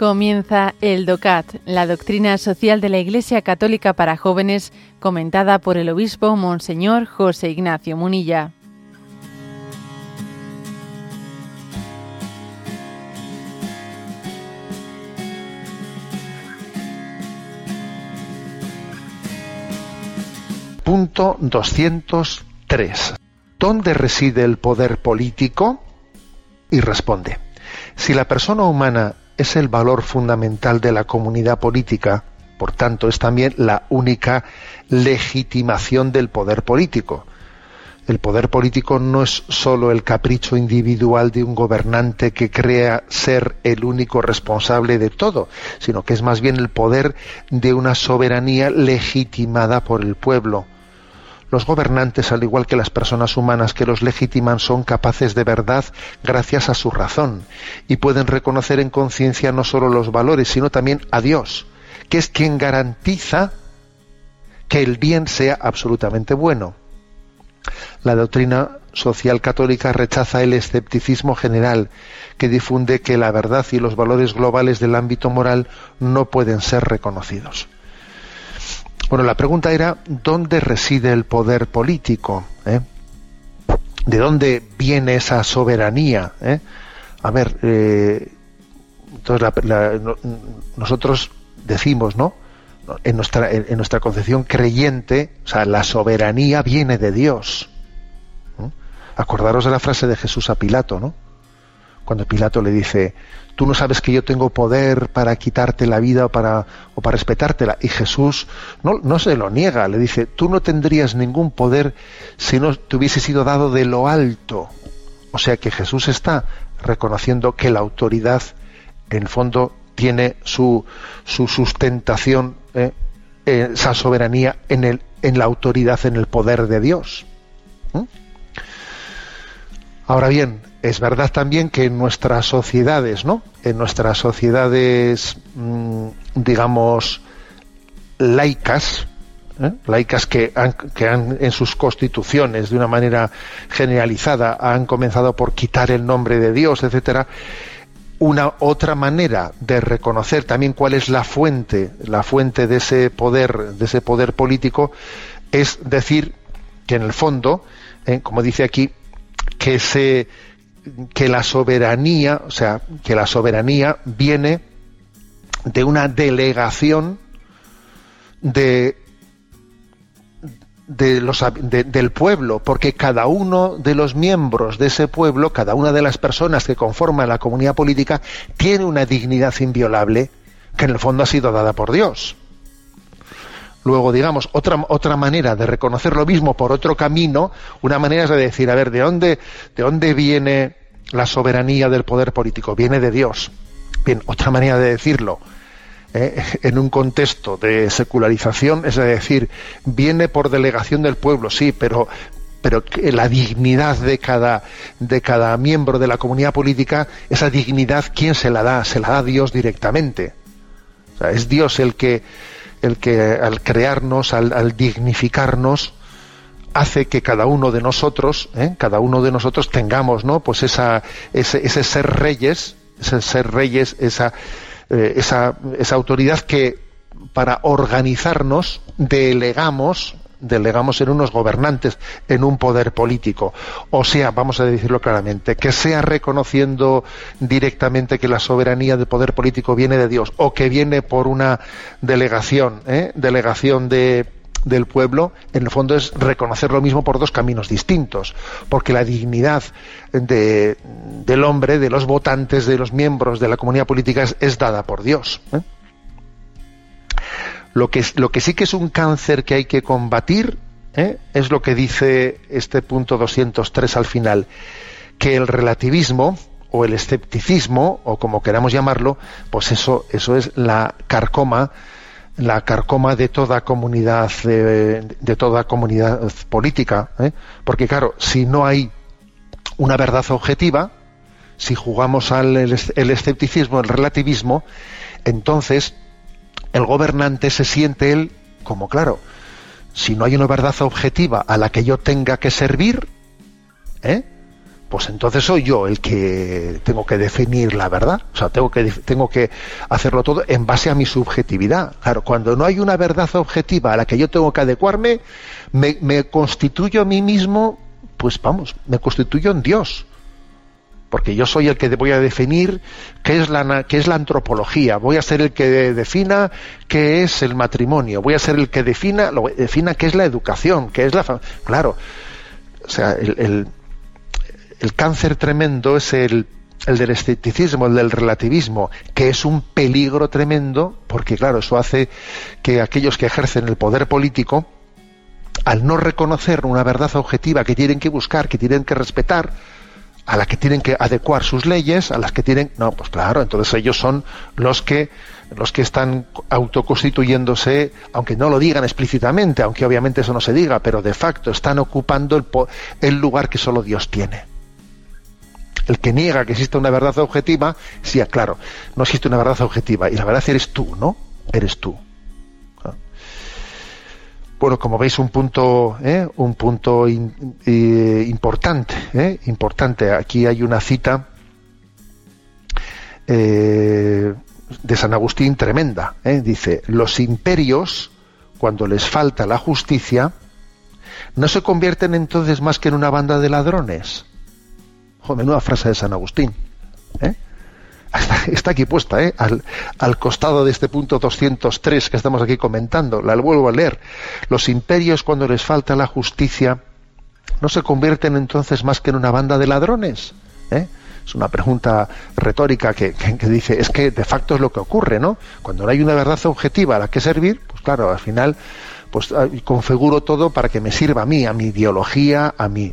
Comienza el DOCAT, la doctrina social de la Iglesia Católica para jóvenes, comentada por el obispo Monseñor José Ignacio Munilla. Punto 203. ¿Dónde reside el poder político? Y responde: si la persona humana es el valor fundamental de la comunidad política, por tanto es también la única legitimación del poder político. El poder político no es solo el capricho individual de un gobernante que crea ser el único responsable de todo, sino que es más bien el poder de una soberanía legitimada por el pueblo. Los gobernantes, al igual que las personas humanas que los legitiman, son capaces de verdad gracias a su razón y pueden reconocer en conciencia no solo los valores, sino también a Dios, que es quien garantiza que el bien sea absolutamente bueno. La doctrina social católica rechaza el escepticismo general, que difunde que la verdad y los valores globales del ámbito moral no pueden ser reconocidos. Bueno, la pregunta era, ¿dónde reside el poder político? ¿De dónde viene esa soberanía? A ver, entonces nosotros decimos, ¿no? En nuestra concepción creyente, o sea, la soberanía viene de Dios. Acordaros de la frase de Jesús a Pilato, ¿no? Cuando Pilato le dice: tú no sabes que yo tengo poder para quitarte la vida o para respetártela. Y Jesús no se lo niega, le dice: tú no tendrías ningún poder si no te hubiese sido dado de lo alto. O sea que Jesús está reconociendo que la autoridad, en el fondo, tiene su sustentación, esa soberanía en la autoridad, en el poder de Dios. Ahora bien, es verdad también que en nuestras sociedades, digamos, laicas, laicas que han en sus constituciones, de una manera generalizada, han comenzado por quitar el nombre de Dios, etcétera. Una otra manera de reconocer también cuál es la fuente de ese poder político, es decir que, en el fondo, como dice aquí, que la soberanía viene de una delegación del pueblo, porque cada uno de los miembros de ese pueblo, cada una de las personas que conforman la comunidad política, tiene una dignidad inviolable que, en el fondo, ha sido dada por Dios. Luego, digamos, otra manera de reconocer lo mismo por otro camino, una manera es de decir, a ver, ¿de dónde viene la soberanía del poder político? Viene de Dios. Bien, otra manera de decirlo, en un contexto de secularización, es de decir, viene por delegación del pueblo, sí, pero la dignidad de cada miembro de la comunidad política, esa dignidad, ¿quién se la da? Se la da Dios directamente. O sea, es Dios el que al crearnos, al dignificarnos, hace que cada uno de nosotros tengamos, pues ese ser reyes, esa autoridad que, para organizarnos, delegamos en unos gobernantes, en un poder político. O sea, vamos a decirlo claramente, que sea reconociendo directamente que la soberanía del poder político viene de Dios, o que viene por una delegación del pueblo, en el fondo es reconocer lo mismo por dos caminos distintos, porque la dignidad del hombre, de los votantes, de los miembros de la comunidad política, es dada por Dios. Lo que sí que es un cáncer que hay que combatir, es lo que dice este punto 203 al final, que el relativismo o el escepticismo, o como queramos llamarlo, pues eso es la carcoma de toda comunidad política, porque, claro, si no hay una verdad objetiva, si jugamos al el escepticismo, el relativismo, entonces el gobernante se siente él como, claro, si no hay una verdad objetiva a la que yo tenga que servir, pues entonces soy yo el que tengo que definir la verdad. O sea, tengo que hacerlo todo en base a mi subjetividad. Claro, cuando no hay una verdad objetiva a la que yo tengo que adecuarme, me constituyo a mí mismo, pues vamos, me constituyo en Dios. Porque yo soy el que voy a definir qué es la antropología, voy a ser el que defina qué es el matrimonio, voy a ser el que defina qué es la educación, qué es la familia. Claro, o sea, el cáncer tremendo es el del escepticismo, el del relativismo, que es un peligro tremendo, porque claro, eso hace que aquellos que ejercen el poder político, al no reconocer una verdad objetiva que tienen que buscar, que tienen que respetar, a las que tienen que adecuar sus leyes, a las que tienen... No, pues claro, entonces ellos son los que están autoconstituyéndose, aunque no lo digan explícitamente, aunque obviamente eso no se diga, pero de facto están ocupando el lugar que solo Dios tiene. El que niega que existe una verdad objetiva, sí, claro, no existe una verdad objetiva, y la verdad eres tú, ¿no? Eres tú. Bueno, como veis, un punto importante, importante. Aquí hay una cita de San Agustín tremenda. Dice, los imperios, cuando les falta la justicia, no se convierten entonces más que en una banda de ladrones. Joder, menuda frase de San Agustín. Está aquí puesta, al costado de este punto 203 que estamos aquí comentando. La vuelvo a leer. Los imperios, cuando les falta la justicia, ¿no se convierten entonces más que en una banda de ladrones? Es una pregunta retórica que dice, es que de facto es lo que ocurre, ¿no? Cuando no hay una verdad objetiva a la que servir, pues claro, al final pues configuro todo para que me sirva a mí, a mi ideología, a mí.